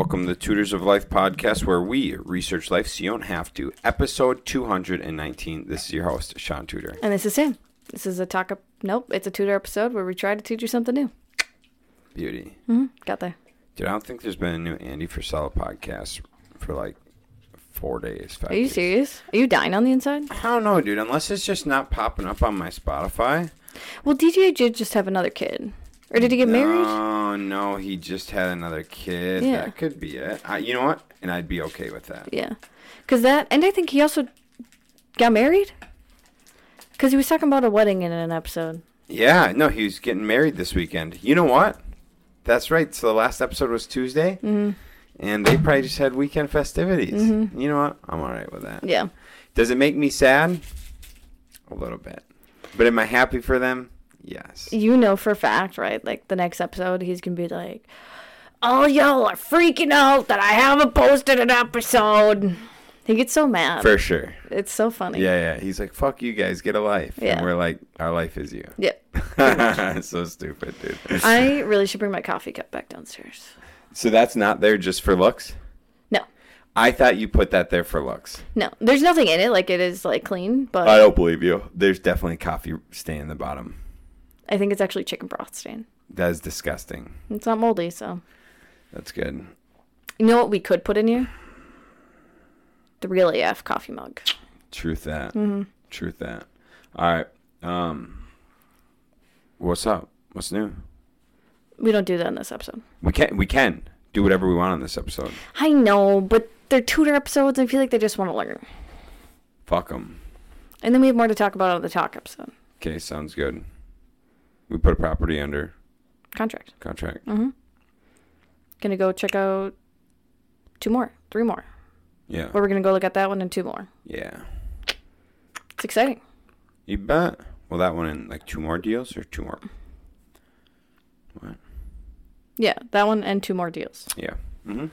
Welcome to the Tutors of Life podcast, where we research life so you don't have to. Episode 219. This is your host, Sean Tudor. And this is Sam. This is a it's a Tudor episode where we try to teach you something new. Beauty. Mm-hmm. Got there. Dude, I don't think there's been a new Andy Frisella podcast for like 4 days. Are you serious? Are you dying on the inside? I don't know, dude. Unless it's just not popping up on my Spotify. Well, DJ did just have another kid. Or did he get married? Oh, no. He just had another kid. Yeah. That could be it. You know what? And I'd be okay with that. Yeah. Because that... And I think he also got married? Because he was talking about a wedding in an episode. Yeah. No, he was getting married this weekend. You know what? That's right. So the last episode was Tuesday. Mm-hmm. And they probably just had weekend festivities. Mm-hmm. You know what? I'm all right with that. Yeah. Does it make me sad? A little bit. But am I happy for them? Yes. You know for a fact, right? Like, the next episode, he's going to be like, oh, y'all are freaking out that I haven't posted an episode. He gets so mad. For sure. It's so funny. Yeah, yeah. He's like, fuck you guys. Get a life. Yeah. And we're like, our life is you. Yeah. So stupid, dude. I really should bring my coffee cup back downstairs. So that's not there just for looks? No. I thought you put that there for looks. No. There's nothing in it. Like, it is, like, clean, but... I don't believe you. There's definitely coffee stain in the bottom. I think it's actually chicken broth stain. That is disgusting. It's not moldy, so. That's good. You know what we could put in here? The Real AF coffee mug. Truth that. Mm-hmm. Truth that. All right. What's up? What's new? We don't do that in this episode. We can do whatever we want on this episode. I know, but they're Tudor episodes. I feel like they just want to learn. Fuck them. And then we have more to talk about on the talk episode. Okay, sounds good. We put a property under contract. Mm-hmm. Gonna go check out 3 more. Yeah. But we're gonna go look at that one and 2 more. Yeah. It's exciting. You bet. Well, that one and like 2 more deals or 2 more. What? Yeah, that one and 2 more deals. Yeah. Mm-hmm.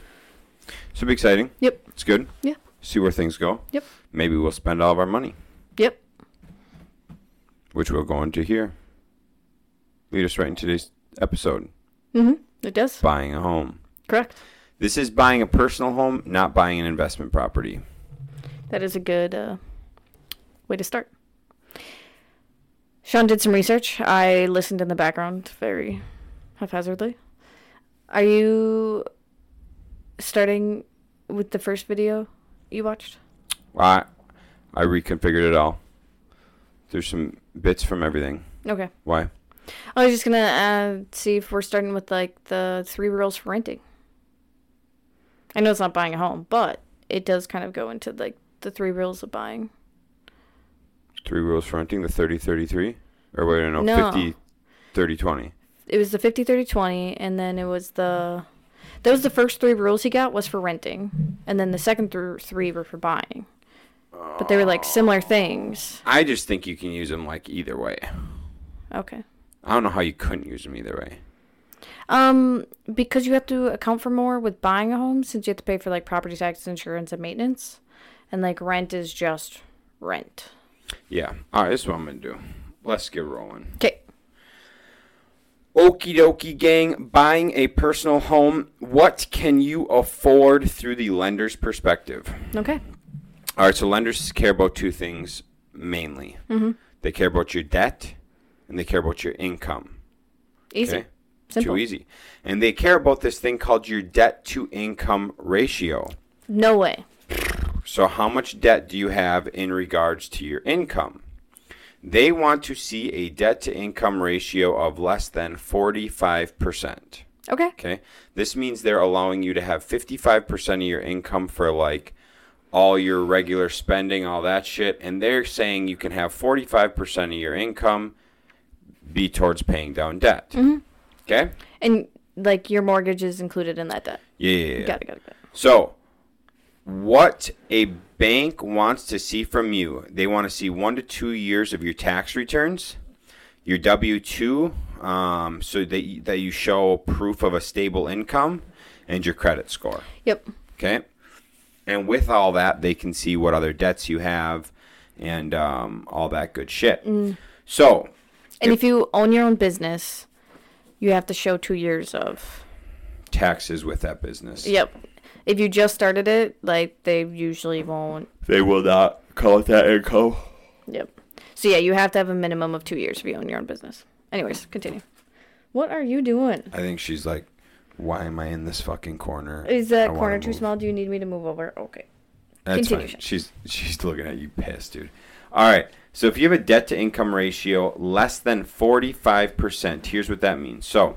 So it'll be exciting. Yep. It's good. Yeah. See where things go. Yep. Maybe we'll spend all of our money. Yep. Which we'll go into here. Lead us right in today's episode. Mm-hmm. It does. Buying a home. Correct. This is buying a personal home, not buying an investment property. That is a good way to start. Sean did some research. I listened in the background very haphazardly. Are you starting with the first video you watched? I reconfigured it all. There's some bits from everything. Okay. Why? I was just going to see if we're starting with, like, the 3 rules for renting. I know it's not buying a home, but it does kind of go into, like, the 3 rules of buying. 3 rules for renting? The 30-30-3? Or wait, I don't know, 50-30-20. It was the 50-30-20, and then it was the... That was the first 3 rules he got was for renting, and then the second 3 were for buying. But they were, like, similar things. I just think you can use them, like, either way. Okay. I don't know how you couldn't use them either way. Because you have to account for more with buying a home since you have to pay for, like, property taxes, insurance, and maintenance. And, like, rent is just rent. Yeah. All right, this is what I'm going to do. Let's get rolling. Okay. Okie dokie, gang. Buying a personal home. What can you afford through the lender's perspective? Okay. All right, so lenders care about 2 things mainly. Mm-hmm. They care about your debt. And they care about your income. Easy. Okay? Simple. Too easy. And they care about this thing called your debt to income ratio. No way. So how much debt do you have in regards to your income? They want to see a debt to income ratio of less than 45%. Okay. Okay. This means they're allowing you to have 55% of your income for like all your regular spending, all that shit. And they're saying you can have 45% of your income be towards paying down debt. Mm-hmm. Okay? And, like, your mortgage is included in that debt. Yeah. Got it. So, what a bank wants to see from you, they want to see 1 to 2 years of your tax returns, your W-2, so that you show proof of a stable income, and your credit score. Yep. Okay? And with all that, they can see what other debts you have and all that good shit. Mm. So... And if you own your own business, you have to show 2 years of taxes with that business. Yep. If you just started it, like, they usually won't. They will not call it that income. Yep. So, yeah, you have to have a minimum of 2 years if you own your own business. Anyways, continue. What are you doing? I think she's like, why am I in this fucking corner? Is that corner too small? Do you need me to move over? Okay. That's continue. Fine. She's looking at you pissed, dude. All right. So, if you have a debt-to-income ratio less than 45%, here's what that means. So,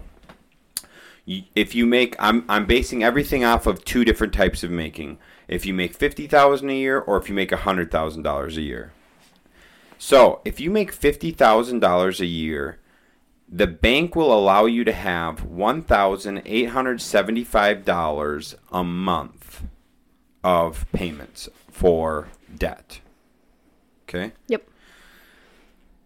if you make, I'm basing everything off of two different types of making. If you make $50,000 a year or if you make $100,000 a year. So, if you make $50,000 a year, the bank will allow you to have $1,875 a month of payments for debt. Okay? Yep.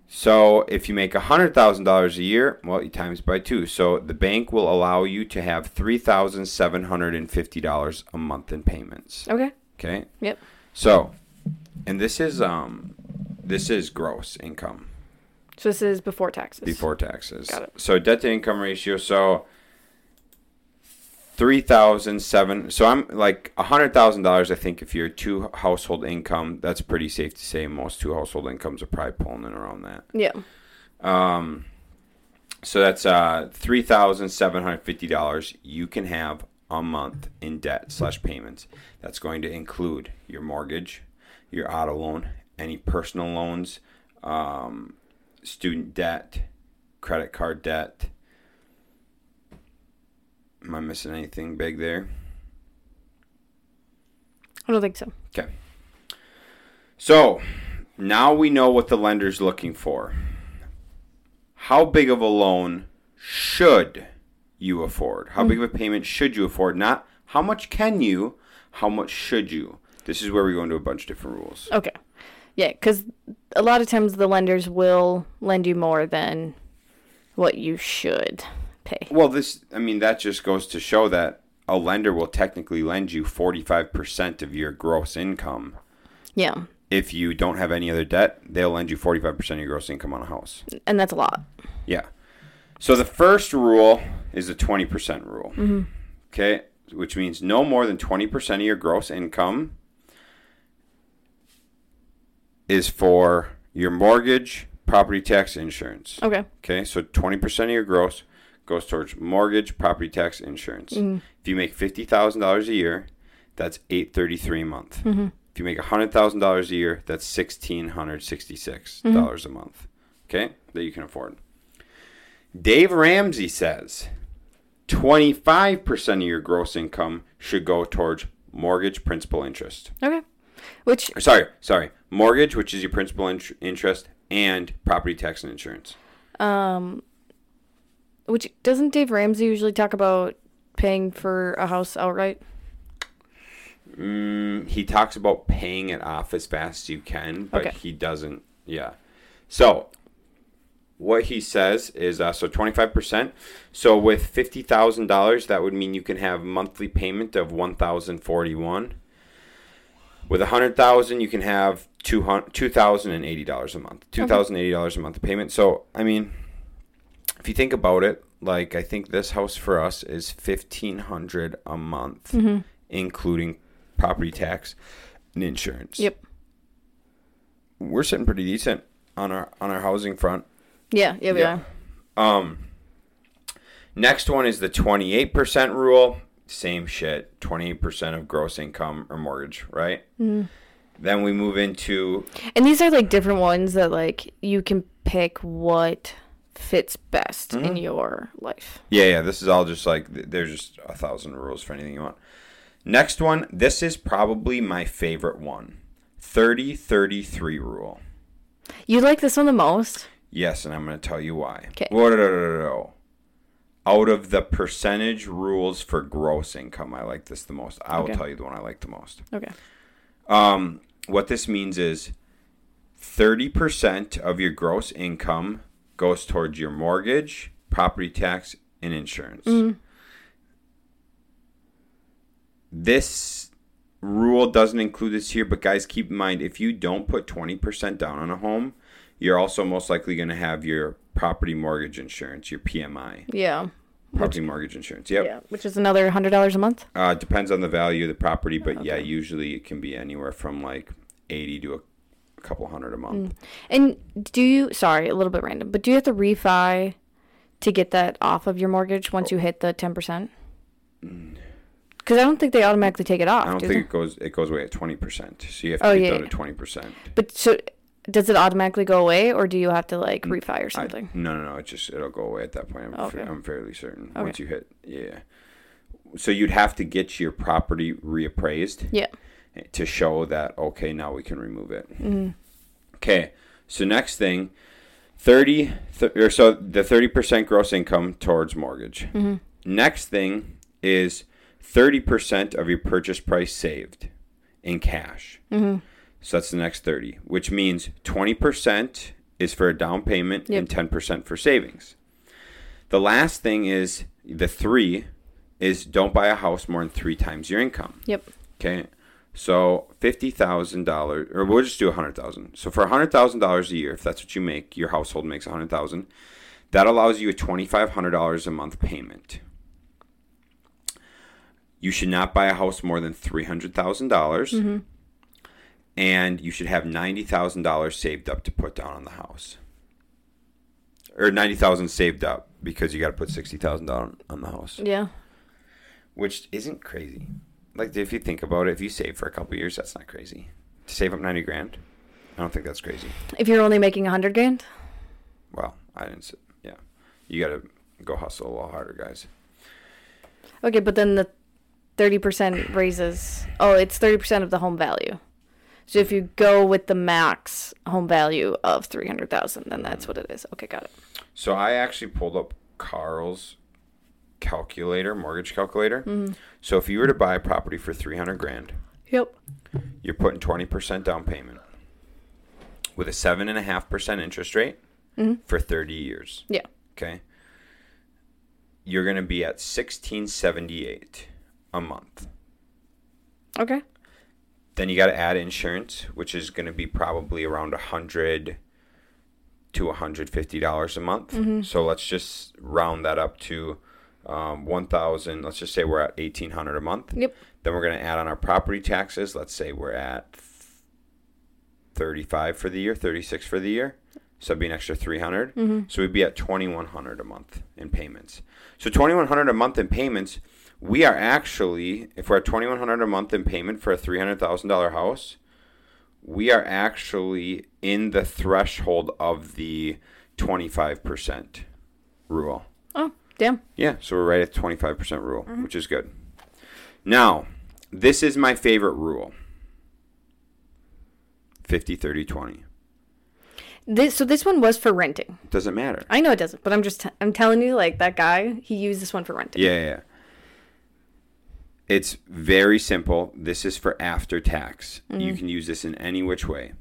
So, if you make $100,000 a year, well, you times by two. So, the bank will allow you to have $3,750 a month in payments. Okay. Okay? Yep. So, and this is gross income. So this is before taxes. Before taxes. Got it. So debt to income ratio. So $3,700. So I'm like $100,000. I think if you're two household income, that's pretty safe to say most two household incomes are probably pulling in around that. Yeah. So that's $3,750 you can have a month in debt slash payments. That's going to include your mortgage, your auto loan, any personal loans, student debt, credit card debt. Am I missing anything big there? I don't think so. Okay. So now we know what the lender's looking for. How big of a loan should you afford? How big of a payment should you afford? Not how much can you, how much should you? This is where we go into a bunch of different rules. Okay. Yeah, because a lot of times the lenders will lend you more than what you should pay. Well, that just goes to show that a lender will technically lend you 45% of your gross income. Yeah. If you don't have any other debt, they'll lend you 45% of your gross income on a house. And that's a lot. Yeah. So the first rule is the 20% rule. Mm-hmm. Okay, which means no more than 20% of your gross income is for your mortgage, property tax, insurance. Okay. Okay, so 20% of your gross goes towards mortgage, property tax, insurance. Mm-hmm. If you make $50,000 a year, that's $833 a month. Mm-hmm. If you make $100,000 a year, that's $1,666 mm-hmm. a month, okay, that you can afford. Dave Ramsey says 25% of your gross income should go towards mortgage, principal, interest. Okay. Which mortgage, which is your principal interest, and property tax and insurance. Which doesn't Dave Ramsey usually talk about paying for a house outright? He talks about paying it off as fast as you can, but okay. He doesn't. Yeah. So what he says is 25%. So with $50,000, that would mean you can have monthly payment of $1,041. With $100,000, you can have $2,080 a month. $2,080 a month payment. So, I mean, if you think about it, like I think this house for us is $1,500 a month, mm-hmm. including property tax and insurance. Yep. We're sitting pretty decent on our housing front. Yeah, we are. Next one is the 28% rule. Same shit, 28% of gross income or mortgage, right? Mm. Then we move into... And these are, like, different ones that, like, you can pick what fits best mm-hmm. in your life. Yeah, this is all just, like, there's just 1,000 rules for anything you want. Next one, this is probably my favorite one, 30-33 rule. You like this one the most? Yes, and I'm going to tell you why. Okay. Whoa. Out of the percentage rules for gross income, I like this the most. I will tell you the one I like the most. Okay. What this means is 30% of your gross income goes towards your mortgage, property tax, and insurance. Mm. This rule doesn't include this here, but guys, keep in mind, if you don't put 20% down on a home, you're also most likely going to have your property mortgage insurance, your PMI. Yeah. Housing mortgage insurance, yep. Yeah, which is another $100 a month? Depends on the value of the property, but yeah, usually it can be anywhere from like 80 to a couple hundred a month. Mm. And do you, sorry, a little bit random, but do you have to refi to get that off of your mortgage once you hit the 10%? Because I don't think they automatically take it off. I don't think it goes away at 20%. So you have to get down to 20%. But so does it automatically go away, or do you have to like refi or something? No. It'll go away at that point. I'm fairly certain once you hit. Yeah. So you'd have to get your property reappraised. Yeah. To show that now we can remove it. Mm-hmm. Okay. So next thing, the 30% gross income towards mortgage. Mm-hmm. Next thing is 30% of your purchase price saved in cash. Mm-hmm. So that's the next 30, which means 20% is for a down payment and 10% for savings. The last thing is the 3 is don't buy a house more than 3 times your income. Yep. Okay. So $50,000, or we'll just do $100,000. So for $100,000 a year, if that's what you make, your household makes $100,000, that allows you a $2,500 a month payment. You should not buy a house more than $300,000, mm-hmm. and you should have $90,000 saved up to put down on the house, or $90,000 saved up because you got to put $60,000 down on the house. Yeah, which isn't crazy. Like if you think about it, if you save for a couple of years, that's not crazy. To save up $90,000, I don't think that's crazy. If you're only making $100,000, well, yeah, you got to go hustle a little harder, guys. Okay, but then the 30% raises. Oh, it's 30% of the home value. So if you go with the max home value of $300,000, then that's what it is. Okay, got it. So I actually pulled up Carl's mortgage calculator. Mm-hmm. So if you were to buy a property for $300,000, yep, you're putting 20% down payment with a 7.5% interest rate for 30 years. Yeah. Okay. You're gonna be at $1,678. A month. Okay. Then you got to add insurance, which is going to be probably around $100 to $150 a month. Mm-hmm. So let's just round that up to $1,000. Let's just say we're at $1,800 a month. Yep. Then we're going to add on our property taxes. Let's say we're at $35 for the year, $36 for the year. So it'd be an extra $300. Mm-hmm. So we'd be at $2,100 a month in payments. So $2,100 a month in payments. We are actually, if we're at $2,100 a month in payment for a $300,000 house, we are actually in the threshold of the 25% rule. Oh, damn. Yeah, so we're right at the 25% rule, mm-hmm. which is good. Now, this is my favorite rule. 50-30-20. This one was for renting. It doesn't matter. I know it doesn't, but I'm telling you, like, that guy, he used this one for renting. Yeah. It's very simple. This is for after tax. Mm-hmm. You can use this in any which way.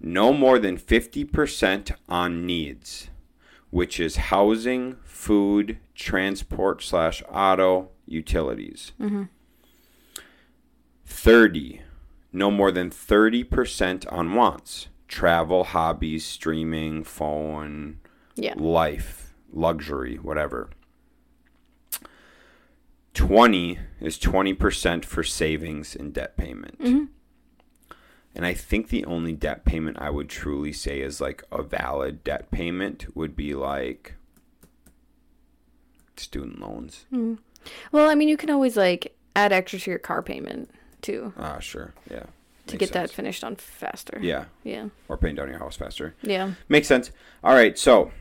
No more than 50% on needs, which is housing, food, transport / auto, utilities. Mm-hmm. 30, no more than 30% on wants. Travel, hobbies, streaming, phone, life, luxury, whatever. 20 is 20% for savings and debt payment. Mm-hmm. And I think the only debt payment I would truly say is like a valid debt payment would be like student loans. Mm-hmm. Well, I mean, you can always like add extra to your car payment too. Sure. Yeah. To get that finished on faster. Yeah. Yeah. Or paying down your house faster. Yeah. Makes sense. All right. So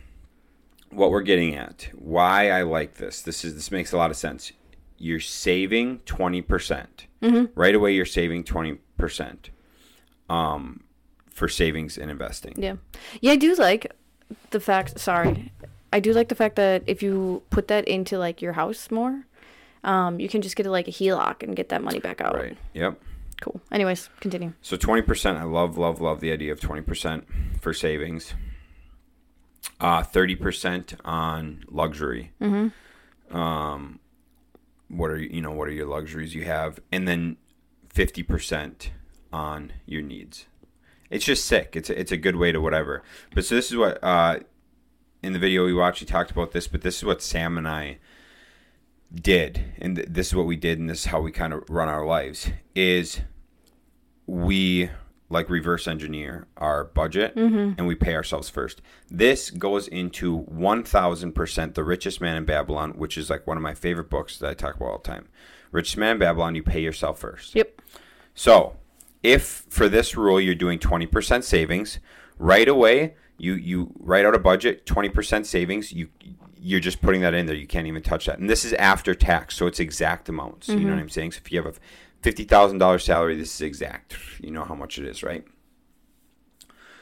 what we're getting at, why I like this. This makes a lot of sense. You're saving 20%. Mm-hmm. Right away, you're saving 20% for savings and investing. Yeah. Yeah, I do like the fact that if you put that into, like, your house more, you can just get, like, a HELOC and get that money back out. Right. Yep. Cool. Anyways, continue. So 20%. I love the idea of 20% for savings. 30% on luxury. Mm-hmm. What are your luxuries you have, and then 50% on your needs. It's just sick. It's a good way to whatever. But so this is what in the video we watched, he talked about this, but this is what Sam and I did, and this is what we did, and this is how we kind of run our lives, is we like reverse engineer our budget, and we pay ourselves first. This goes into 1,000% The Richest Man in Babylon, which is like one of my favorite books that I talk about all the time. Richest Man in Babylon, you pay yourself first. Yep. So if for this rule you're doing 20% savings, right away you write out a budget, 20% savings, you're just putting that in there. You can't even touch that. And this is after tax, so it's exact amounts. You know what I'm saying? So if you have a $50,000 salary, this is exact. You know how much it is, right?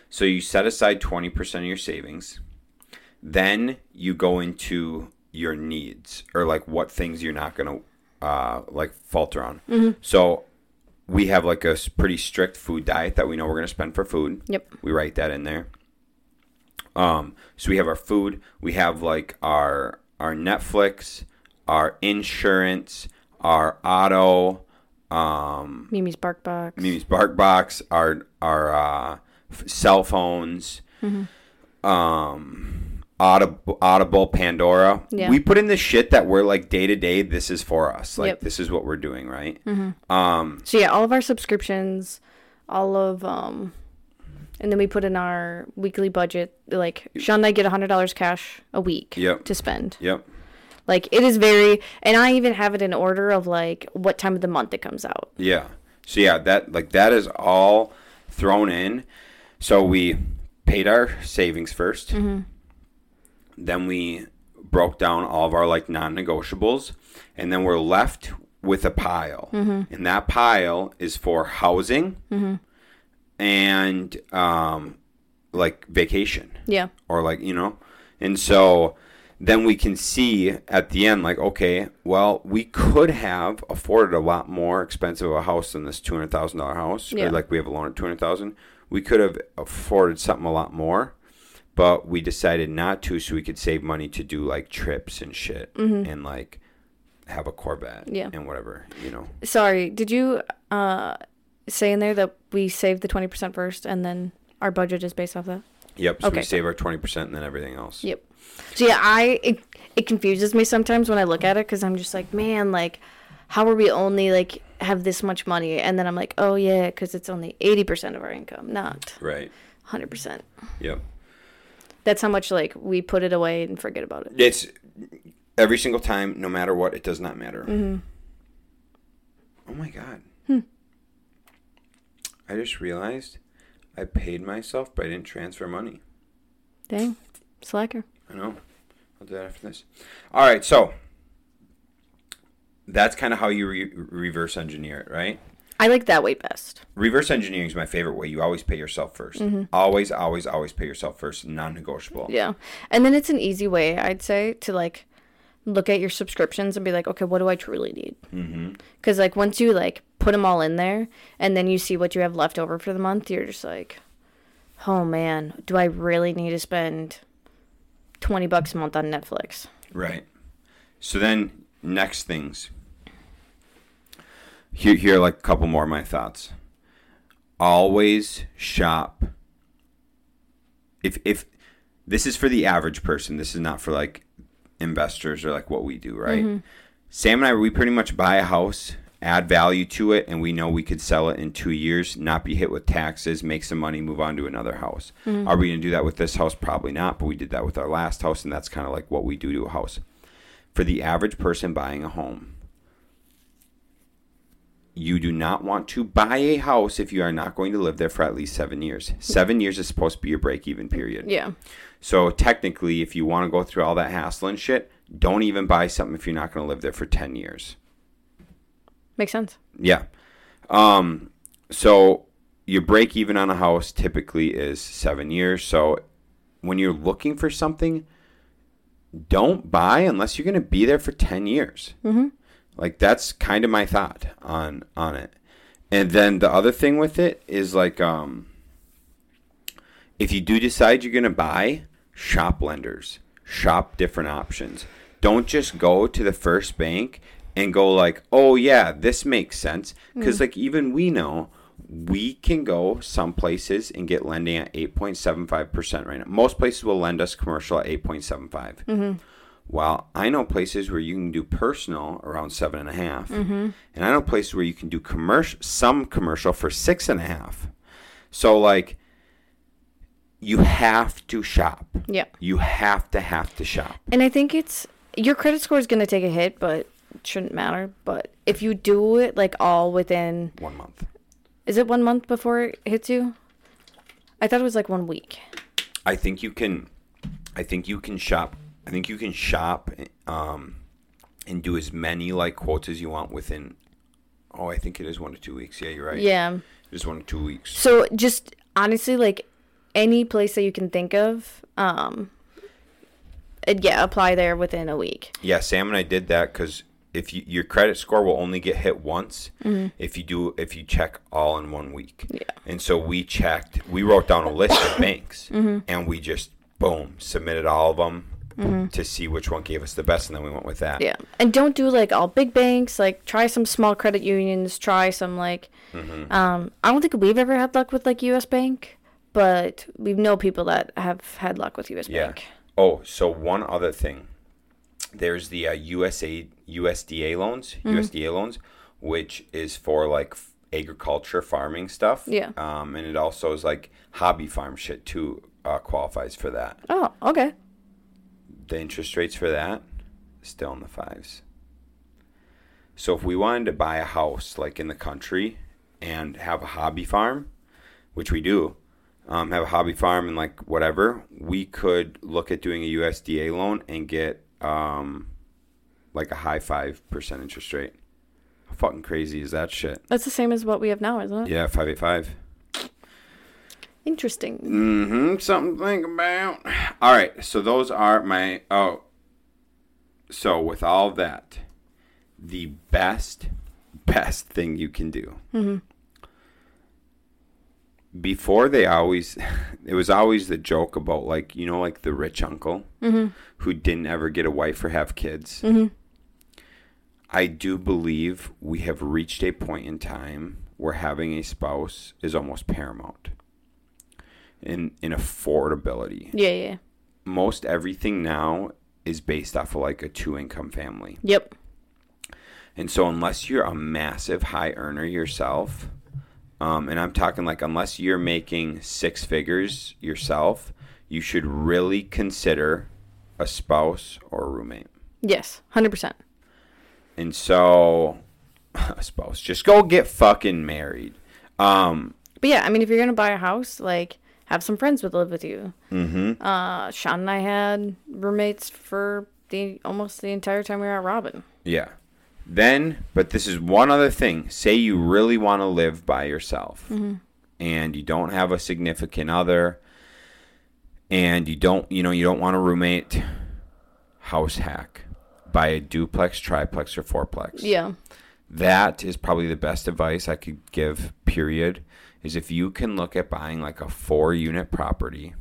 So you set aside 20% of your savings. Then you go into your needs, or like what things you're not going to like falter on. So we have like a pretty strict food diet that we know we're going to spend for food. Yep. We write that in there. So we have our food, we have like our Netflix, our insurance, our auto, Mimi's Bark Box. Mimi's Bark Box, our cell phones, Audible, Pandora. Yeah. We put in the shit that we're like day to day, this is for us. Like this is what we're doing, right? So yeah, all of our subscriptions, all of and then we put in our weekly budget, like Sean and I get $100 cash a week to spend. Like it is very, and I even have it in order of like what time of the month it comes out. So yeah, that is all thrown in. So we paid our savings first. Then we broke down all of our like non-negotiables, and then we're left with a pile. And that pile is for housing. And like vacation, or like, you know, and so then we can see at the end, like, okay, well, we could have afforded a lot more expensive a house than this $200,000 house, or like we have a loan at $200,000. We could have afforded something a lot more, but we decided not to, so we could save money to do like trips and shit, and like have a Corvette, and whatever, you know. Sorry, did you say in there that we save the 20% first and then our budget is based off that? Yep. So we save our 20% and then everything else. Yep. So yeah, it confuses me sometimes when I look at it, because I'm just like, man, like how are we only like have this much money? And then I'm like, oh yeah, because it's only 80% of our income, not 100%. Yep. That's how much like we put it away and forget about it. It's every single time, no matter what, it does not matter. Oh my God. I just realized I paid myself, but I didn't transfer money. Dang. Slacker. I know. I'll do that after this. All right. So that's kind of how you reverse engineer it, right? I like that way best. Reverse engineering is my favorite way. You always pay yourself first. Always, always, always pay yourself first. Non-negotiable. Yeah. And then it's an easy way, I'd say, to like look at your subscriptions and be like, okay, what do I truly need? Because like once you like put them all in there and then you see what you have left over for the month, you're just like, oh man, do I really need to spend $20 a month on Netflix? Right. So then next things. Here are like a couple more of my thoughts. Always shop. If this is for the average person, this is not for like investors or like what we do, right? Sam and I, we pretty much buy a house, add value to it, and we know we could sell it in 2 years, not be hit with taxes, make some money, move on to another house. Are we going to do that with this house? Probably not, but we did that with our last house, and that's kind of like what we do to a house. For the average person buying a home, you do not want to buy a house if you are not going to live there for at least 7 years. 7 years is supposed to be your break-even period. Yeah. So technically, if you want to go through all that hassle and shit, don't even buy something if you're not going to live there for 10 years. Makes sense. Yeah. So your break even on a house typically is 7 years. So when you're looking for something, don't buy unless you're going to be there for 10 years. Like that's kind of my thought on it. And then the other thing with it is like if you do decide you're going to buy, shop lenders. Shop different options. Don't just go to the first bank and go like, oh yeah, this makes sense. Because like even we know we can go some places and get lending at 8.75% right now. Most places will lend us commercial at 8.75. Mm-hmm. While I know places where you can do personal around 7.5, mm-hmm. and I know places where you can do commercial for 6.5. So like, you have to shop. Yeah. You have to shop. And I think it's your credit score is going to take a hit, but it shouldn't matter. But if you do it like all within 1 month. Is it 1 month before it hits you? I thought it was like 1 week. I think you can shop and do as many like quotes as you want within. Oh, I think it is 1 to 2 weeks. Yeah, you're right. Yeah. Just 1 to 2 weeks. So just honestly, like any place that you can think of, apply there within a week. Yeah, Sam and I did that because your credit score will only get hit once, mm-hmm. if you check all in 1 week. Yeah. And so we wrote down a list of banks, mm-hmm. and we just boom submitted all of them. Mm-hmm. To see which one gave us the best, and then we went with that. Yeah. And don't do like all big banks. Like try some small credit unions, try some like mm-hmm. I don't think we've ever had luck with like US Bank, but we know people that have had luck with US Bank. Oh, so one other thing, there's the USDA loans, mm-hmm. USDA loans, which is for like agriculture, farming stuff. Yeah. And it also is like hobby farm shit too, qualifies for that. Oh, okay. The interest rates for that still in the fives. So if we wanted to buy a house like in the country and have a hobby farm, which we do, have a hobby farm and like whatever, we could look at doing a USDA loan and get like a high 5% interest rate. How fucking crazy is that shit? That's the same as what we have now, isn't it? Yeah, 5.85. Interesting. Mm-hmm. Something to think about. All right. So those are my... Oh. So with all that, the best thing you can do. Mm-hmm. Before they always... It was always the joke about like, you know, like the rich uncle mm-hmm. who didn't ever get a wife or have kids. Mm-hmm. I do believe we have reached a point in time where having a spouse is almost paramount. In affordability. Yeah, yeah. Most everything now is based off of like a two-income family. Yep. And so unless you're a massive high earner yourself, and I'm talking like unless you're making six figures yourself, you should really consider a spouse or a roommate. Yes, 100%. And so, a spouse. Just go get fucking married. But yeah, I mean, if you're going to buy a house, like... Have some friends would live with you. Mm-hmm. Sean and I had roommates for almost the entire time we were at Robin. Yeah. Then, but this is one other thing. Say you really want to live by yourself, mm-hmm. and you don't have a significant other, and you don't want a roommate. House hack: buy a duplex, triplex, or fourplex. Yeah. That is probably the best advice I could give. Period. Is if you can look at buying like a 4-unit property,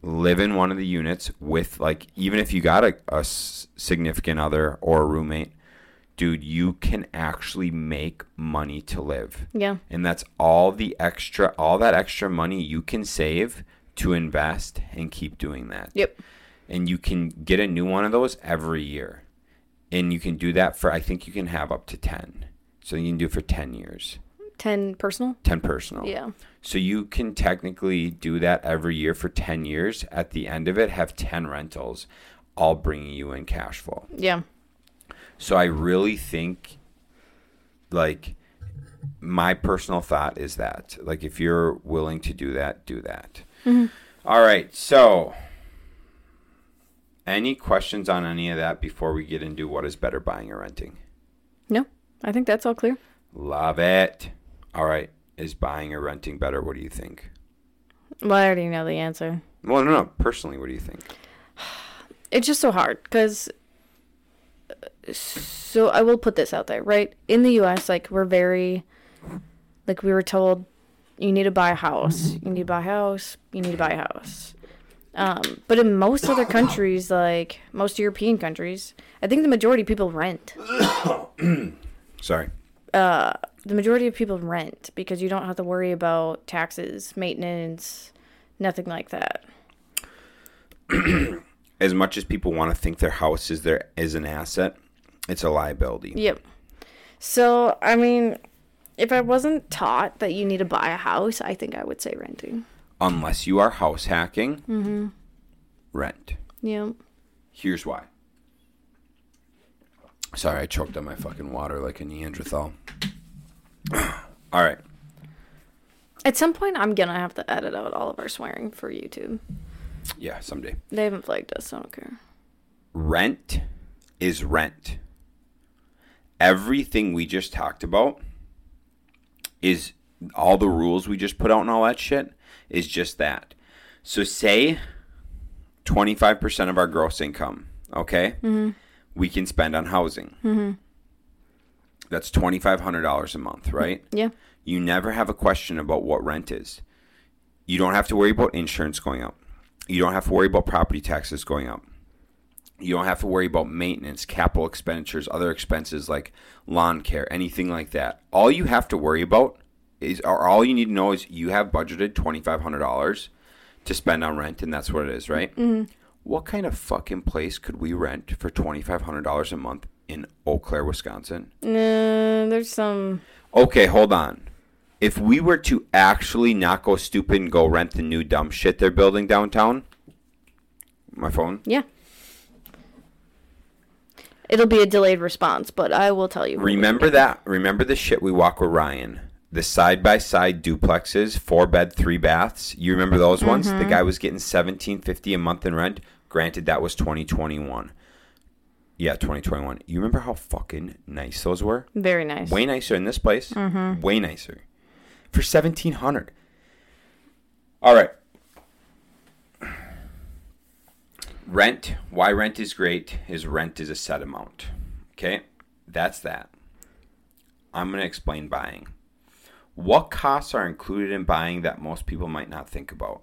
live in one of the units with like, even if you got a significant other or a roommate, dude, you can actually make money to live. Yeah. And that's all that extra money you can save to invest and keep doing that. Yep. And you can get a new one of those every year. And you can do that for, I think you can have up to 10. So you can do it for 10 years. 10 personal? 10 personal. Yeah. So you can technically do that every year for 10 years. At the end of it, have 10 rentals, all bringing you in cash flow. Yeah. So I really think, like, my personal thought is that. Like, if you're willing to do that, do that. Mm-hmm. All right. So any questions on any of that before we get into what is better, buying or renting? No. I think that's all clear. Love it. All right. Is buying or renting better? What do you think? Well, I already know the answer. Well, no. Personally, what do you think? It's just so hard because... So I will put this out there, right? In the U.S., like, we're very... Like, we were told, you need to buy a house. You need to buy a house. You need to buy a house. But in most other countries, like, most European countries, I think the majority of people rent. Sorry. the majority of people rent because you don't have to worry about taxes, maintenance, nothing like that. As much as people want to think their house is there is an asset, it's a liability. Yep. So, I mean, if I wasn't taught that you need to buy a house, I think I would say renting. Unless you are house hacking, mm-hmm. Rent. Yep. Here's why. Sorry, I choked on my fucking water like a Neanderthal. All right. At some point, I'm going to have to edit out all of our swearing for YouTube. Yeah, someday. They haven't flagged us, so I don't care. Rent is rent. Everything we just talked about is all the rules we just put out and all that shit is just that. So say 25% of our gross income, okay, mm-hmm. we can spend on housing. Mm-hmm. That's $2,500 a month, right? Yeah. You never have a question about what rent is. You don't have to worry about insurance going up. You don't have to worry about property taxes going up. You don't have to worry about maintenance, capital expenditures, other expenses like lawn care, anything like that. All you have to worry about is, or all you need to know is you have budgeted $2,500 to spend on rent, and that's what it is, right? Mm-hmm. What kind of fucking place could we rent for $2,500 a month in Eau Claire, Wisconsin? No, there's some... Okay, hold on. If we were to actually not go stupid and go rent the new dumb shit they're building downtown... My phone? Yeah. It'll be a delayed response, but I will tell you. Remember that. Remember the shit we walk with Ryan. The side-by-side duplexes, 4-bed, 3 baths. You remember those mm-hmm. ones? The guy was getting $1,750 a month in rent. Granted, that was 2021. Yeah, 2021. You remember how fucking nice those were? Very nice. Way nicer in this place. Mm-hmm. Way nicer. For $1,700. All right. Rent, why rent is great is rent is a set amount. Okay? That's that. I'm going to explain buying. What costs are included in buying that most people might not think about?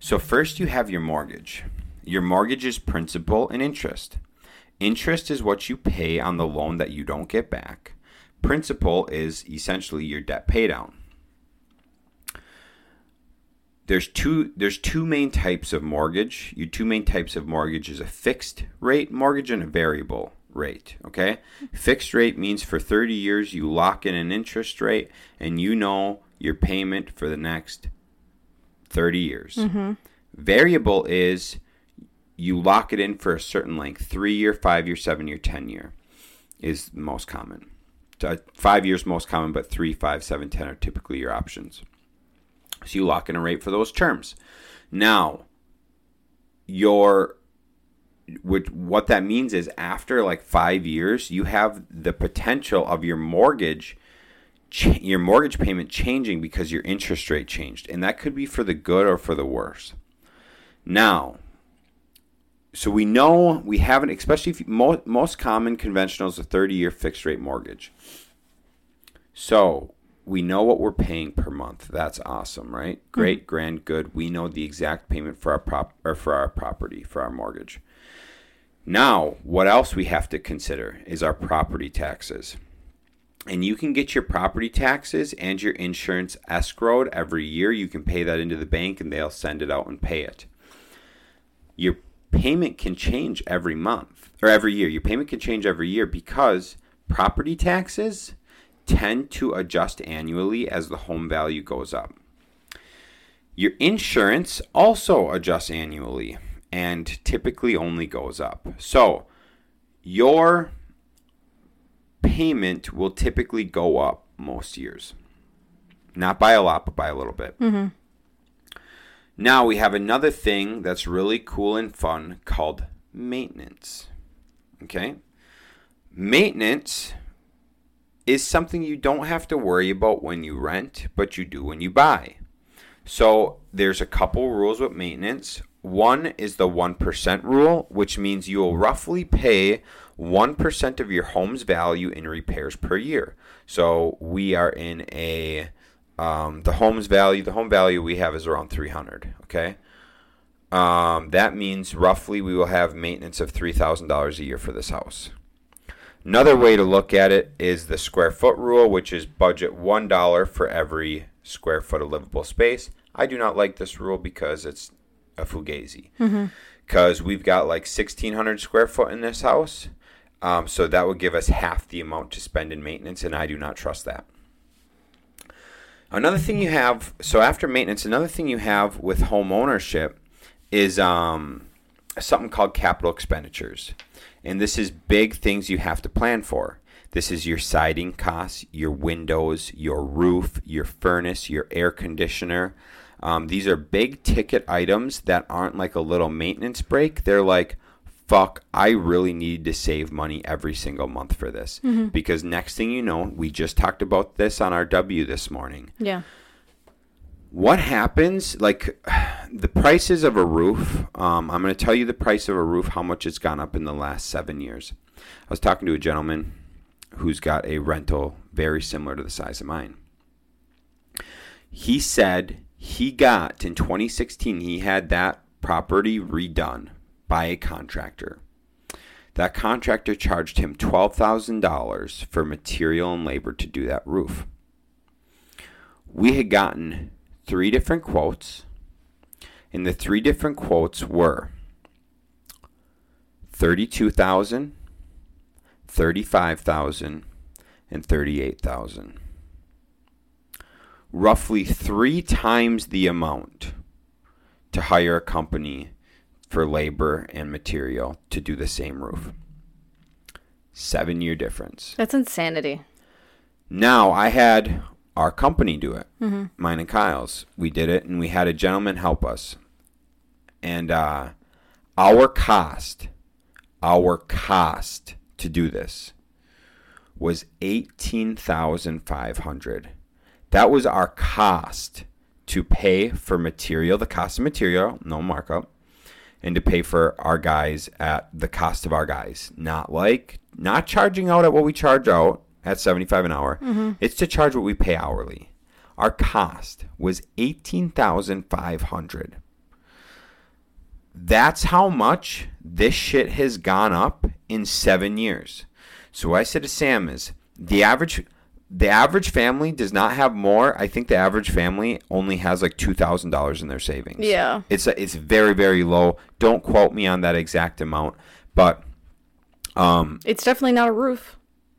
So first you have your mortgage. Your mortgage is principal and interest. Interest is what you pay on the loan that you don't get back. Principal is essentially your debt pay down. There's two main types of mortgage. Your two main types of mortgage is a fixed rate mortgage and a variable rate, okay? Fixed rate means for 30 years you lock in an interest rate and you know your payment for the next 30 years. Mm-hmm. Variable is you lock it in for a certain length, 3-year, 5-year, 7-year, 10-year is the most common. 5 years most common, but 3, 5, 7, 10 are typically your options. So you lock in a rate for those terms. Now, what that means is after like 5 years, you have the potential of your mortgage payment changing because your interest rate changed. And that could be for the good or for the worse. Now, so we know we haven't, especially if most common conventional is a 30-year fixed rate mortgage. So... we know what we're paying per month. That's awesome, right? Great, mm-hmm. grand, good. We know the exact payment for our property, for our mortgage. Now, what else we have to consider is our property taxes. And you can get your property taxes and your insurance escrowed every year. You can pay that into the bank and they'll send it out and pay it. Your payment can change every month or every year. Your payment can change every year because property taxes tend to adjust annually as the home value goes up. Your insurance also adjusts annually and typically only goes up. So your payment will typically go up most years. Not by a lot, but by a little bit. Mm-hmm. Now we have another thing that's really cool and fun called maintenance. Okay? Maintenance is something you don't have to worry about when you rent, but you do when you buy. So there's a couple rules with maintenance. One is the 1% rule, which means you will roughly pay 1% of your home's value in repairs per year. So we are in a, the home value we have is around 300, okay? That means roughly we will have maintenance of $3,000 a year for this house. Another way to look at it is the square foot rule, which is budget $1 for every square foot of livable space. I do not like this rule because it's a fugazi. Because we've got like 1,600 square foot in this house. So that would give us half the amount to spend in maintenance, and I do not trust that. Another thing you have, so after maintenance, another thing you have with home ownership is something called capital expenditures. And this is big things you have to plan for. This is your siding costs, your windows, your roof, your furnace, your air conditioner. These are big ticket items that aren't like a little maintenance break. They're like, fuck, I really need to save money every single month for this. Mm-hmm. Because next thing you know, we just talked about this on our W this morning. Yeah. What happens, like the prices of a roof, I'm going to tell you the price of a roof, how much it's gone up in the last 7 years. I was talking to a gentleman who's got a rental very similar to the size of mine. He said he got, in 2016, he had that property redone by a contractor. That contractor charged him $12,000 for material and labor to do that roof. We had gotten 3 different quotes, and the 3 different quotes were $32,000, $35,000, and $38,000. Roughly 3 times the amount to hire a company for labor and material to do the same roof. 7-year difference. That's insanity. Now, I had our company do it, mine and Kyle's. We did it, and we had a gentleman help us. And our cost to do this was $18,500. That was our cost to pay for material, the cost of material, no markup, and to pay for our guys at the cost of our guys. Not charging out at what we charge out at $75 an hour. Mm-hmm. It's to charge what we pay hourly. Our cost was $18,500. That's how much this shit has gone up in 7 years. So what I said to Sam is the average family does not have more. I think the average family only has like $2,000 in their savings. Yeah. It's very, very low. Don't quote me on that exact amount, but it's definitely not a roof.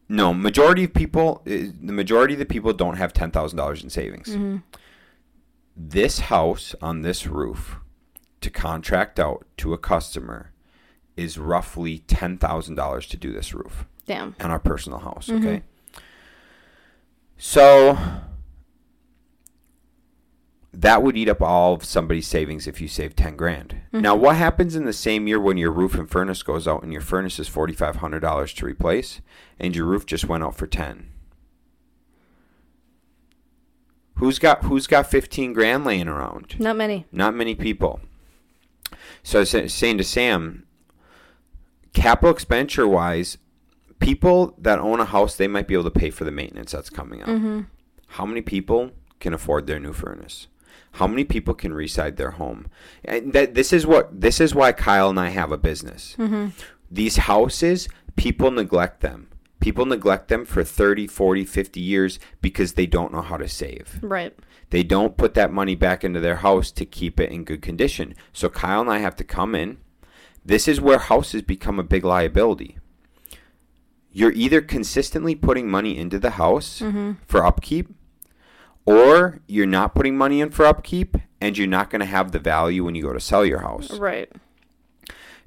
No, the majority of the people don't have $10,000 in savings. Mm-hmm. This house on this roof to contract out to a customer is roughly $10,000 to do this roof. Damn. On our personal house, mm-hmm. Okay? So that would eat up all of somebody's savings if you save $10,000. Mm-hmm. Now, what happens in the same year when your roof and furnace goes out and your furnace is $4,500 to replace and your roof just went out for $10,000? Who's got $15,000 laying around? Not many. Not many people. So I was saying to Sam, capital expenditure wise, people that own a house, they might be able to pay for the maintenance that's coming up. Mm-hmm. How many people can afford their new furnace? How many people can reside their home? And this is why Kyle and I have a business. Mm-hmm. These houses, people neglect them. People neglect them for 30, 40, 50 years because they don't know how to save. Right. They don't put that money back into their house to keep it in good condition. So Kyle and I have to come in. This is where houses become a big liability. You're either consistently putting money into the house mm-hmm. for upkeep, or you're not putting money in for upkeep and you're not going to have the value when you go to sell your house. Right.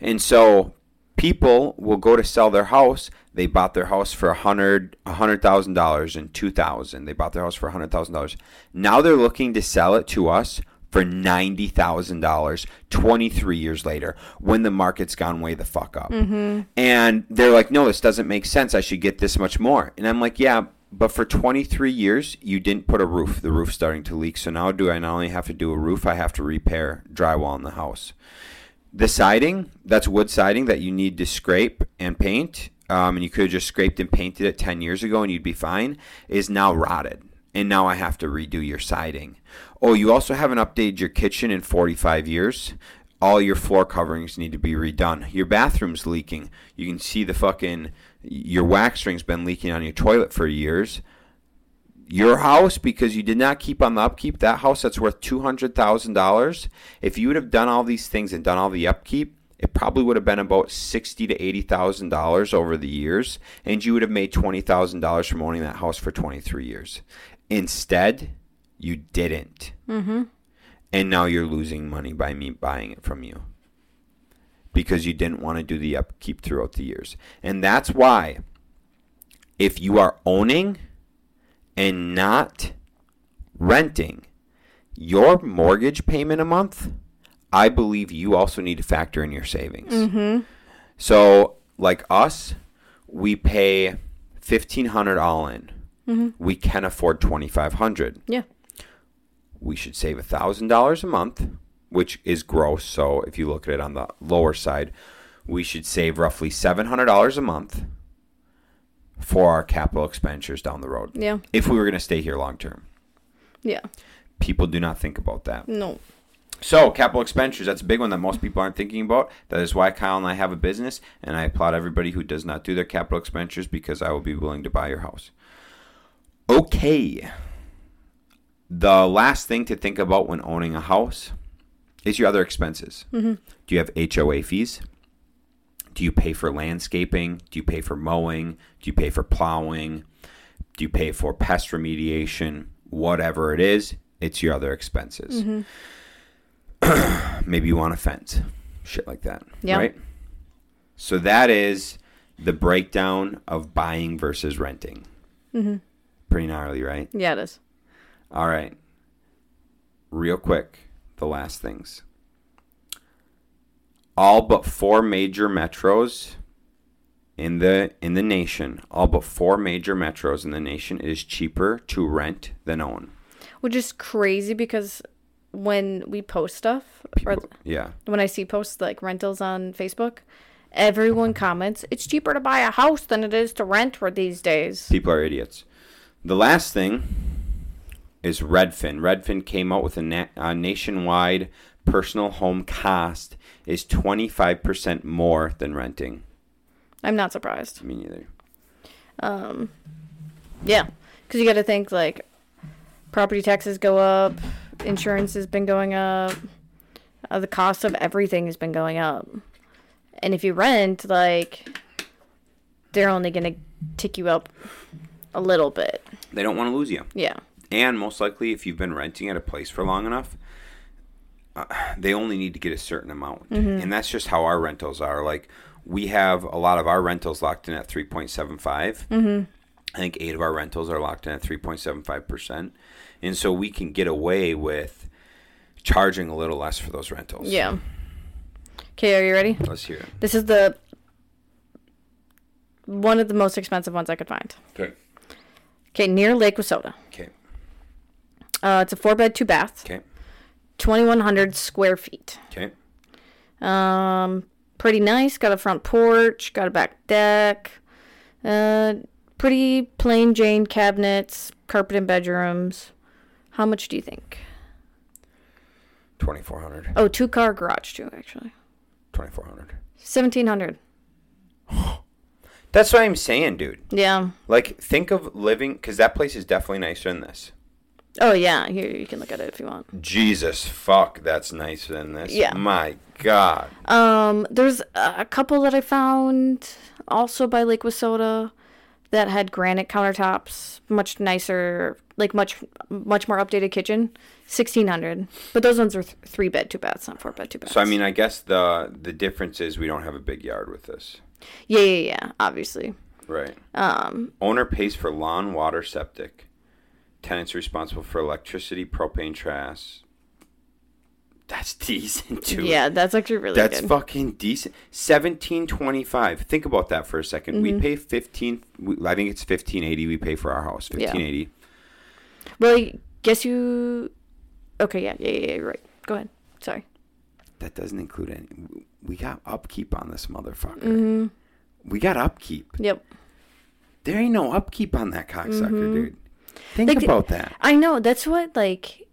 And so people will go to sell their house. They bought their house for $100,000 and $2,000. They bought their house for $100,000. Now they're looking to sell it to us for $90,000 23 years later when the market's gone way the fuck up. Mm-hmm. And they're like, no, this doesn't make sense. I should get this much more. And I'm like, yeah, but for 23 years, you didn't put a roof. The roof's starting to leak. So now do I not only have to do a roof, I have to repair drywall in the house. The siding, that's wood siding that you need to scrape and paint. And you could have just scraped and painted it 10 years ago and you'd be fine, is now rotted. And now I have to redo your siding. Oh, you also haven't updated your kitchen in 45 years. all your floor coverings need to be redone. Your bathroom's leaking. You can see the fucking, your wax string's been leaking on your toilet for years. Your house, because you did not keep on the upkeep, that house that's worth $200,000, if you would have done all these things and done all the upkeep, it probably would have been about $60,000 to $80,000 over the years, and you would have made $20,000 from owning that house for 23 years. Instead, you didn't. Mm-hmm. And now you're losing money by me buying it from you because you didn't want to do the upkeep throughout the years. And that's why if you are owning and not renting, your mortgage payment a month, I believe you also need to factor in your savings. Mm-hmm. So like us, we pay $1,500 all in. Mm-hmm. We can afford $2,500. Yeah. We should save $1,000 a month, which is gross. So if you look at it on the lower side, we should save roughly $700 a month for our capital expenditures down the road. Yeah. If we were going to stay here long term. Yeah. People do not think about that. No. So capital expenditures, that's a big one that most people aren't thinking about. That is why Kyle and I have a business, and I applaud everybody who does not do their capital expenditures because I will be willing to buy your house. Okay. The last thing to think about when owning a house is your other expenses. Mm-hmm. Do you have HOA fees? Do you pay for landscaping? Do you pay for mowing? Do you pay for plowing? Do you pay for pest remediation? Whatever it is, it's your other expenses. Mm-hmm. Maybe you want a fence, shit like that, yeah. Right? So that is the breakdown of buying versus renting. Mm-hmm. Pretty gnarly, right? Yeah, it is. All right. Real quick, the last things. All but four major metros in the nation, it is cheaper to rent than own. Which is crazy because when we post stuff, when I see posts like rentals on Facebook, everyone comments, it's cheaper to buy a house than it is to rent for these days. People are idiots. The last thing is Redfin. Redfin came out with a nationwide personal home cost is 25% more than renting. I'm not surprised. Me neither. Yeah, because you got to think like property taxes go up. Insurance has been going up. The cost of everything has been going up. And if you rent, like, they're only going to tick you up a little bit. They don't want to lose you. Yeah. And most likely, if you've been renting at a place for long enough, they only need to get a certain amount. Mm-hmm. And that's just how our rentals are. Like, we have a lot of our rentals locked in at 3.75. Mm-hmm. I think 8 of our rentals are locked in at 3.75%. And so we can get away with charging a little less for those rentals. Yeah. Okay, are you ready? Let's hear it. This is the one of the most expensive ones I could find. Okay. Okay, near Lake Wissota. Okay. It's a 4-bed, 2-bath. Okay. 2,100 square feet. Okay. Pretty nice. Got a front porch. Got a back deck. Pretty plain Jane cabinets, carpet in bedrooms. How much do you think? 2,400. Oh, 2-car garage too, actually. 2,400. 1,700. That's what I'm saying, dude. Yeah. Like, think of living, because that place is definitely nicer than this. Oh yeah, here you can look at it if you want. Jesus fuck, that's nicer than this. Yeah. My God. There's a couple that I found also by Lake Wissota that had granite countertops, much nicer, like much more updated kitchen, 1,600. But those ones are 3-bed, 2 baths, not 4-bed, 2 baths. So I mean, I guess the difference is we don't have a big yard with this. Yeah, obviously. Right. Owner pays for lawn, water, septic. Tenants responsible for electricity, propane, trash. That's decent too. Yeah, that's actually really good. That's fucking decent. $1,725. Think about that for a second. Mm-hmm. We pay I think it's $1,580 we pay for our house. $1,580. Yeah. Well, I guess you. Okay, yeah, right. Go ahead. Sorry. That doesn't include any. We got upkeep on this motherfucker. Mm-hmm. We got upkeep. Yep. There ain't no upkeep on that cocksucker, mm-hmm. dude. Think about that. I know. That's what, like,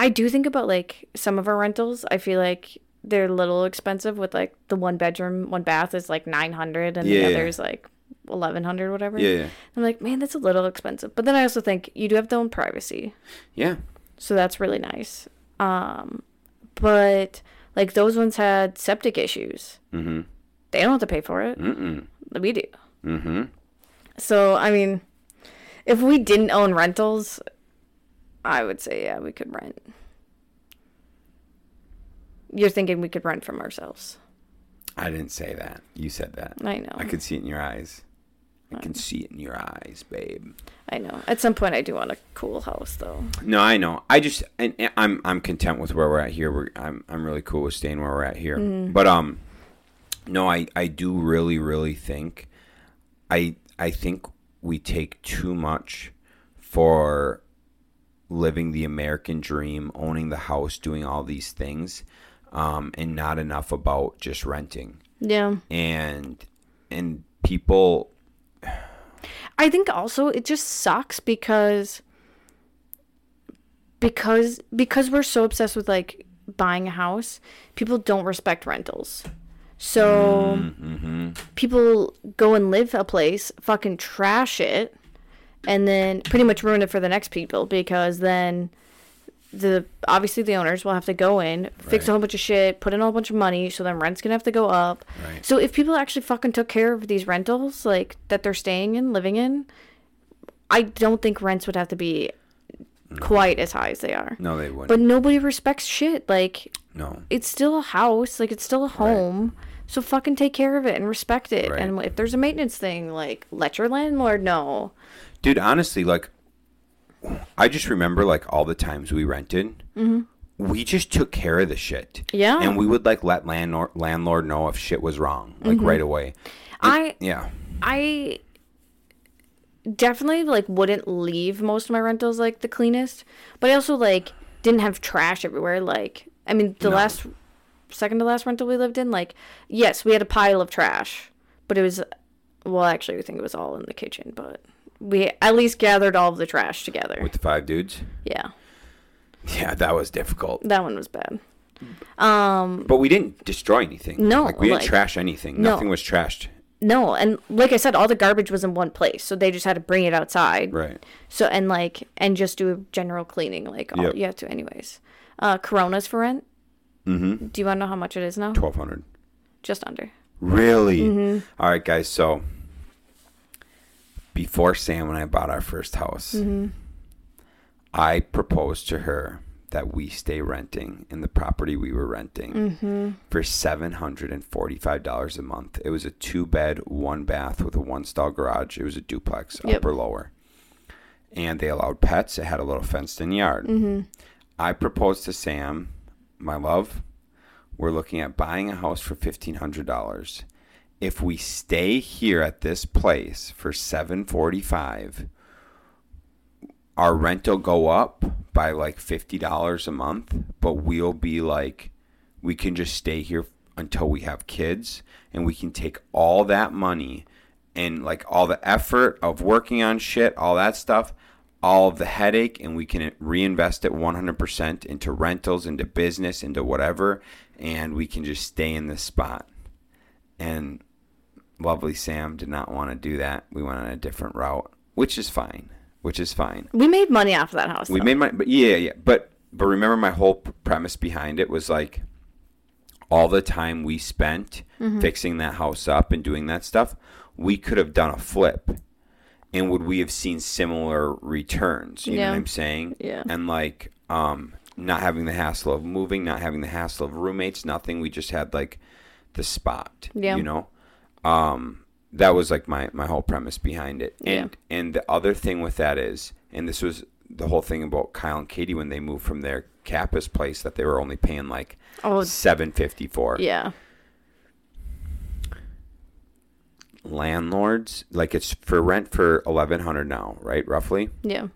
I do think about, like, some of our rentals. I feel like they're a little expensive with, like, the one bedroom, one bath is, like, $900 and the other is, like, $1,100, whatever. Yeah. I'm like, man, that's a little expensive. But then I also think you do have the own privacy. Yeah. So that's really nice. But, like, those ones had septic issues. Mm-hmm. They don't have to pay for it. Mm-mm. We do. Mm-hmm. So, I mean, if we didn't own rentals, I would say, yeah, we could rent. You're thinking we could rent from ourselves. I didn't say that. You said that. I know. I could see it in your eyes. I can see it in your eyes, babe. I know. At some point, I do want a cool house, though. No, I know. I just, and I'm content with where we're at here. I'm really cool with staying where we're at here. Mm-hmm. But no, I do really, really think, I think we take too much for living the American dream, owning the house, doing all these things, and not enough about just renting. Yeah. And people. I think also it just sucks because we're so obsessed with, like, buying a house, people don't respect rentals. So people go and live a place, fucking trash it, and then pretty much ruin it for the next people, because then the owners will have to go in, fix a whole bunch of shit, put in a whole bunch of money, so then rent's gonna have to go up. Right. So if people actually fucking took care of these rentals, like, that they're staying in, living in, I don't think rents would have to be quite as high as they are. No, they wouldn't. But nobody respects shit. Like, no, it's still a house. Like, it's still a home. Right. So fucking take care of it and respect it. Right. And if there's a maintenance thing, like, let your landlord know. Dude, honestly, like, I just remember, like, all the times we rented, we just took care of the shit. Yeah. And we would, like, let landlord know if shit was wrong, like, right away. I definitely, like, wouldn't leave most of my rentals, like, the cleanest. But I also, like, didn't have trash everywhere. Like, I mean, the second to last rental we lived in, like, yes, we had a pile of trash. But it was, well, actually, we think it was all in the kitchen, but we at least gathered all of the trash together. With the 5 dudes? Yeah. Yeah, that was difficult. That one was bad. But we didn't destroy anything. No. Like, we didn't trash anything. No. Nothing was trashed. No, and like I said, all the garbage was in one place, so they just had to bring it outside. Right. So, and, like, and just do a general cleaning, like, all you have to anyways. Corona's for rent. Mm-hmm. Do you want to know how much it is now? $1,200. Just under. Really? Mm-hmm. All right, guys, so before Sam and I bought our first house, I proposed to her that we stay renting in the property we were renting for $745 a month. It was a 2-bed, 1-bath with a 1-stall garage. It was a duplex, upper, lower. And they allowed pets. It had a little fenced-in yard. I proposed to Sam, my love, we're looking at buying a house for $1,500. If we stay here at this place for $745, our rent will go up by like $50 a month, but we'll be like, we can just stay here until we have kids, and we can take all that money and, like, all the effort of working on shit, all that stuff, all of the headache, and we can reinvest it 100% into rentals, into business, into whatever, and we can just stay in this spot. And lovely Sam did not want to do that. We went on a different route, which is fine. We made money off of that house. We made money, but But remember, my whole premise behind it was, like, all the time we spent fixing that house up and doing that stuff, we could have done a flip, and would we have seen similar returns? You know what I'm saying? Yeah. And, like, not having the hassle of moving, not having the hassle of roommates, nothing. We just had, like, the spot. Yeah. You know. That was, like, my whole premise behind it. And and the other thing with that is, and this was the whole thing about Kyle and Katie when they moved from their campus place that they were only paying, like, $750 for. Yeah. Landlords, like, it's for rent for $1,100 now, right? Roughly. Yeah.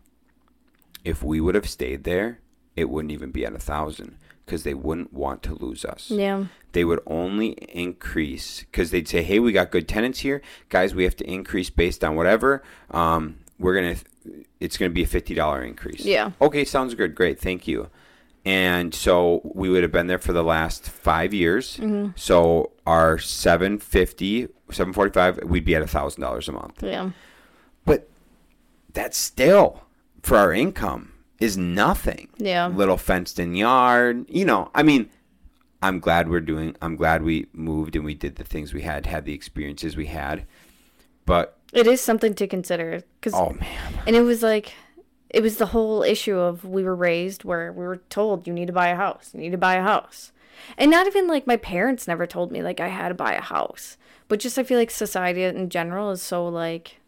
If we would have stayed there, it wouldn't even be at $1,000. Because they wouldn't want to lose us. Yeah. They would only increase, because they'd say, hey, we got good tenants here. Guys, we have to increase based on whatever. It's going to be a $50 increase. Yeah. Okay, sounds good. Great. Thank you. And so we would have been there for the last 5 years. Mm-hmm. So our $745, we'd be at $1,000 a month. Yeah. But that's still, for our income, is nothing. Yeah. Little fenced in yard. You know, I mean, I'm glad we moved and we did the things we had the experiences we had. But it is something to consider. 'Cause, oh, man. And it was like, it was the whole issue of we were raised where we were told, you need to buy a house. You need to buy a house. And not even like my parents never told me like I had to buy a house. But just I feel like society in general is so like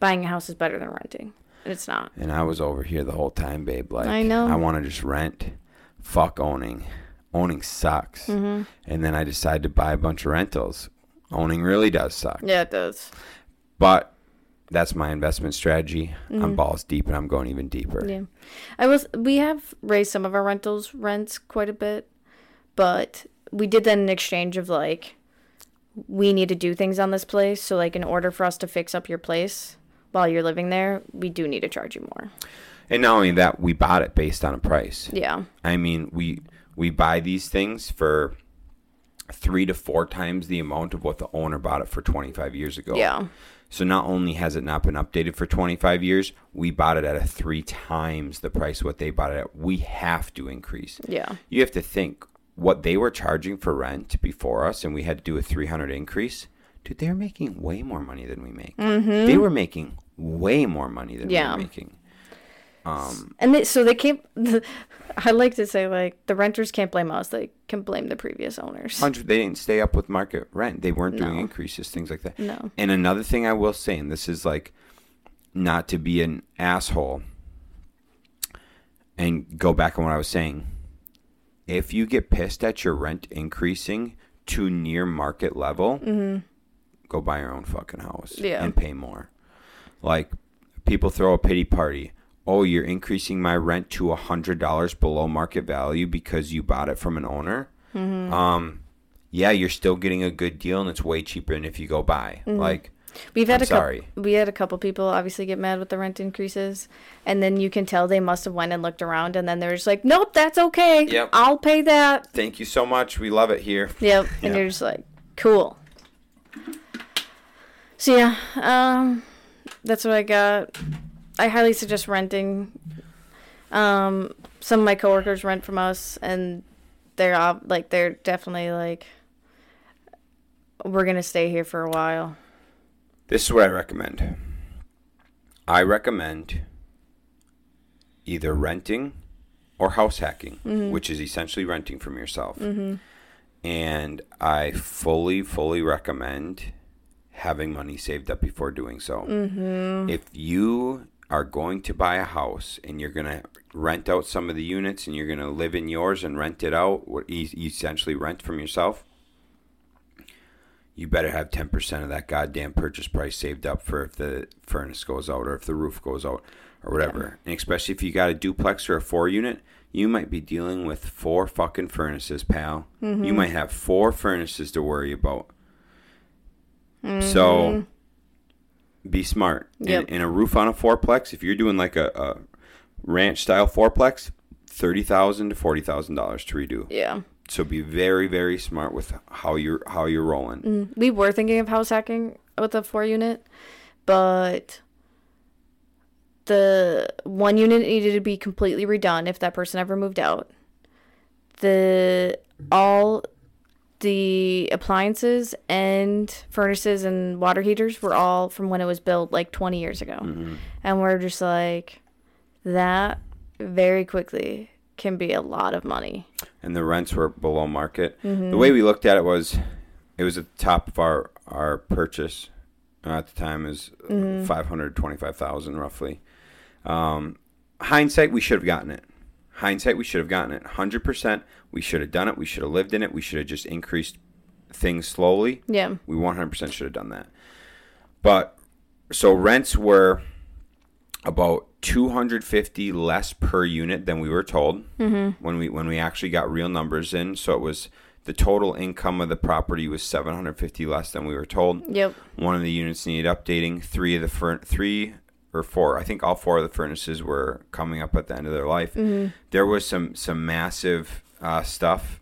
buying a house is better than renting. And it's not. And I was over here the whole time, babe. Like, I know. I want to just rent. Fuck owning. Owning sucks. Mm-hmm. And then I decided to buy a bunch of rentals. Owning really does suck. Yeah, it does. But that's my investment strategy. Mm-hmm. I'm balls deep, and I'm going even deeper. Yeah, we have raised some of our rents quite a bit, but we did then an exchange of like, we need to do things on this place. So like, in order for us to fix up your place while you're living there, we do need to charge you more. And not only that, we bought it based on a price. Yeah. I mean, we buy these things for 3 to 4 times the amount of what the owner bought it for 25 years ago. Yeah. So not only has it not been updated for 25 years, we bought it at a 3 times the price what they bought it at. We have to increase. Yeah. You have to think what they were charging for rent before us, and we had to do a $300 increase. Dude, they're making way more money than we make. Mm-hmm. They were making way more money than we were making. I like to say, like, the renters can't blame us. They can blame the previous owners. They didn't stay up with market rent. They weren't doing increases, things like that. No. And another thing I will say, and this is, like, not to be an asshole and go back on what I was saying. If you get pissed at your rent increasing to near market level, mm-hmm. go buy your own fucking house and pay more. Like, people throw a pity party. Oh, you're increasing my rent to $100 below market value because you bought it from an owner. Mm-hmm. Yeah, you're still getting a good deal, and it's way cheaper than if you go buy. Mm-hmm. Like, we had a couple people obviously get mad with the rent increases, and then you can tell they must have went and looked around, and then they're just like, nope, that's okay. Yep. I'll pay that. Thank you so much. We love it here. Yep. And you're just like, cool. So yeah, that's what I got. I highly suggest renting. Some of my coworkers rent from us, and they're definitely like, we're gonna stay here for a while. This is what I recommend. I recommend either renting or house hacking, mm-hmm. which is essentially renting from yourself. Mm-hmm. And I fully, fully recommend having money saved up before doing so. Mm-hmm. If you are going to buy a house and you're going to rent out some of the units and you're going to live in yours and rent it out, or essentially rent from yourself, you better have 10% of that goddamn purchase price saved up for if the furnace goes out or if the roof goes out or whatever. Yeah. And especially if you got a duplex or a 4-unit, you might be dealing with 4 fucking furnaces, pal. Mm-hmm. You might have 4 furnaces to worry about. Mm-hmm. So be smart. Yep. And a roof on a 4-plex, if you're doing like a ranch-style 4-plex, $30,000 to $40,000 to redo. Yeah. So be very, very smart with how you're rolling. Mm-hmm. We were thinking of house hacking with a 4-unit, but the 1-unit needed to be completely redone if that person ever moved out. The appliances and furnaces and water heaters were all from when it was built like 20 years ago. Mm-hmm. And we're just like, that very quickly can be a lot of money. And the rents were below market. Mm-hmm. The way we looked at it was, it was at the top of our purchase at the time is mm-hmm. $525,000 roughly. Hindsight, we should have gotten it. 100%. We should have done it. We should have lived in it. We should have just increased things slowly. Yeah. We 100% should have done that. But so rents were about $250 less per unit than we were told mm-hmm. when we actually got real numbers in. So it was the total income of the property was $750 less than we were told. Yep. One of the units needed updating. Three or four, I think all four of the furnaces were coming up at the end of their life. Mm-hmm. There was some massive stuff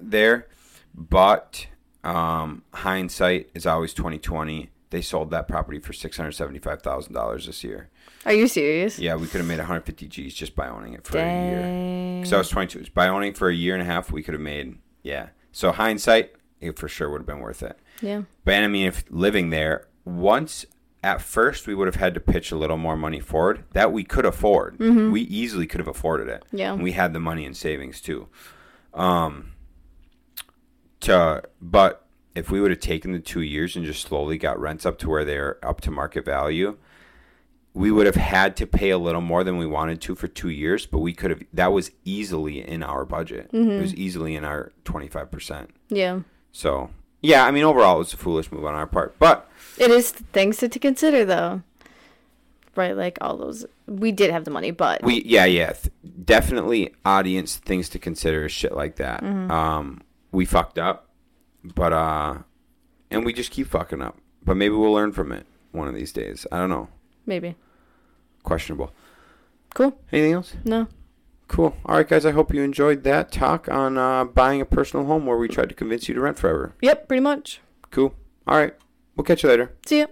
there, but hindsight is always 20/20. They sold that property for $675,000 this year. Are you serious? Yeah, we could have made 150 G's just by owning it for a year. Because I was 22. By owning for a year and a half, we could have made, yeah. So hindsight, it for sure would have been worth it. Yeah. But I mean, if living there, once at first we would have had to pitch a little more money forward that we could afford. Mm-hmm. We easily could have afforded it. Yeah. And we had the money in savings too. But if we would have taken the 2 years and just slowly got rents up to where they're up to market value, we would have had to pay a little more than we wanted to for 2 years, but we could have, that was easily in our budget. Mm-hmm. It was easily in our 25%. Yeah. So, yeah, I mean, overall, it was a foolish move on our part, but it is things to consider, though. Right? Like all those, we did have the money, but definitely audience things to consider is shit like that. Mm-hmm. We fucked up, but, and we just keep fucking up, but maybe we'll learn from it one of these days. I don't know. Maybe. Questionable. Cool. Anything else? No. Cool. All right, guys. I hope you enjoyed that talk on buying a personal home where we tried to convince you to rent forever. Yep, pretty much. Cool. All right. We'll catch you later. See ya.